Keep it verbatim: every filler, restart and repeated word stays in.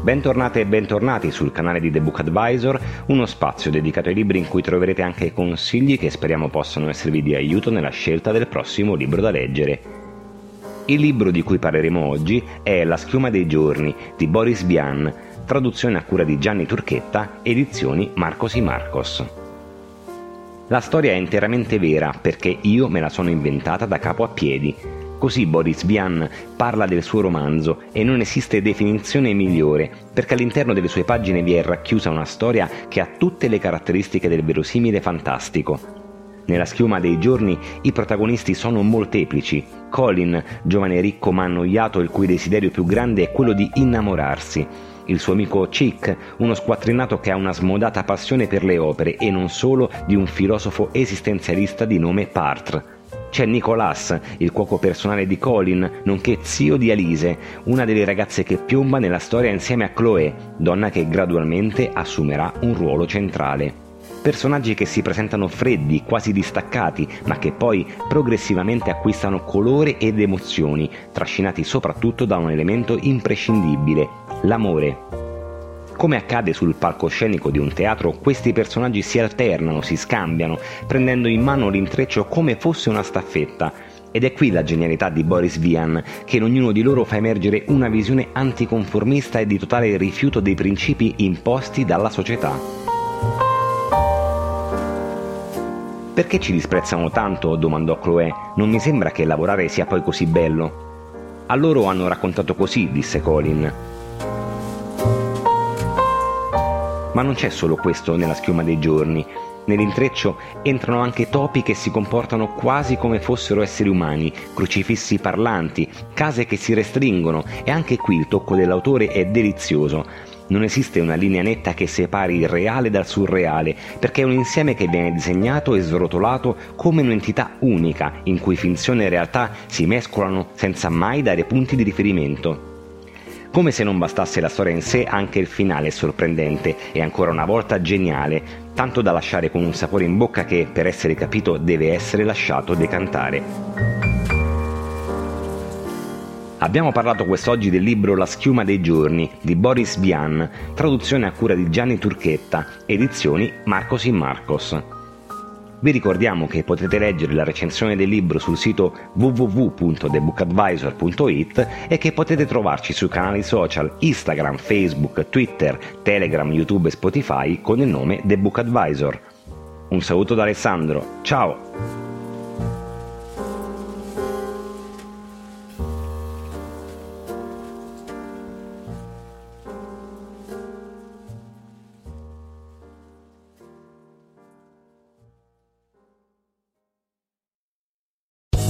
Bentornate e bentornati sul canale di The Book Advisor, uno spazio dedicato ai libri in cui troverete anche consigli che speriamo possano esservi di aiuto nella scelta del prossimo libro da leggere. Il libro di cui parleremo oggi è La schiuma dei giorni di Boris Vian, traduzione a cura di Gianni Turchetta, edizioni Marcos y Marcos. La storia è interamente vera perché io me la sono inventata da capo a piedi. Così Boris Vian parla del suo romanzo e non esiste definizione migliore, perché all'interno delle sue pagine vi è racchiusa una storia che ha tutte le caratteristiche del verosimile fantastico. Nella schiuma dei giorni i protagonisti sono molteplici. Colin, giovane ricco ma annoiato, il cui desiderio più grande è quello di innamorarsi. Il suo amico Chick, uno squattrinato che ha una smodata passione per le opere e non solo, di un filosofo esistenzialista di nome Sartre. C'è Nicolas, il cuoco personale di Colin, nonché zio di Alice, una delle ragazze che piomba nella storia insieme a Chloe, donna che gradualmente assumerà un ruolo centrale. Personaggi che si presentano freddi, quasi distaccati, ma che poi progressivamente acquistano colore ed emozioni, trascinati soprattutto da un elemento imprescindibile, l'amore. Come accade sul palcoscenico di un teatro, questi personaggi si alternano, si scambiano, prendendo in mano l'intreccio come fosse una staffetta. Ed è qui la genialità di Boris Vian, che in ognuno di loro fa emergere una visione anticonformista e di totale rifiuto dei principi imposti dalla società. Perché ci disprezzano tanto? Domandò Chloé. Non mi sembra che lavorare sia poi così bello. A loro hanno raccontato così, disse Colin. Ma non c'è solo questo nella schiuma dei giorni. Nell'intreccio entrano anche topi che si comportano quasi come fossero esseri umani, crocifissi parlanti, case che si restringono, e anche qui il tocco dell'autore è delizioso. Non esiste una linea netta che separi il reale dal surreale, perché è un insieme che viene disegnato e srotolato come un'entità unica, in cui finzione e realtà si mescolano senza mai dare punti di riferimento. Come se non bastasse la storia in sé, anche il finale è sorprendente e ancora una volta geniale, tanto da lasciare con un sapore in bocca che, per essere capito, deve essere lasciato decantare. Abbiamo parlato quest'oggi del libro La schiuma dei giorni di Boris Vian, traduzione a cura di Gianni Turchetta, edizioni Marcos y Marcos. Vi ricordiamo che potete leggere la recensione del libro sul sito w w w punto the book advisor punto i t e che potete trovarci sui canali social Instagram, Facebook, Twitter, Telegram, YouTube e Spotify con il nome The Book Advisor. Un saluto da Alessandro, ciao!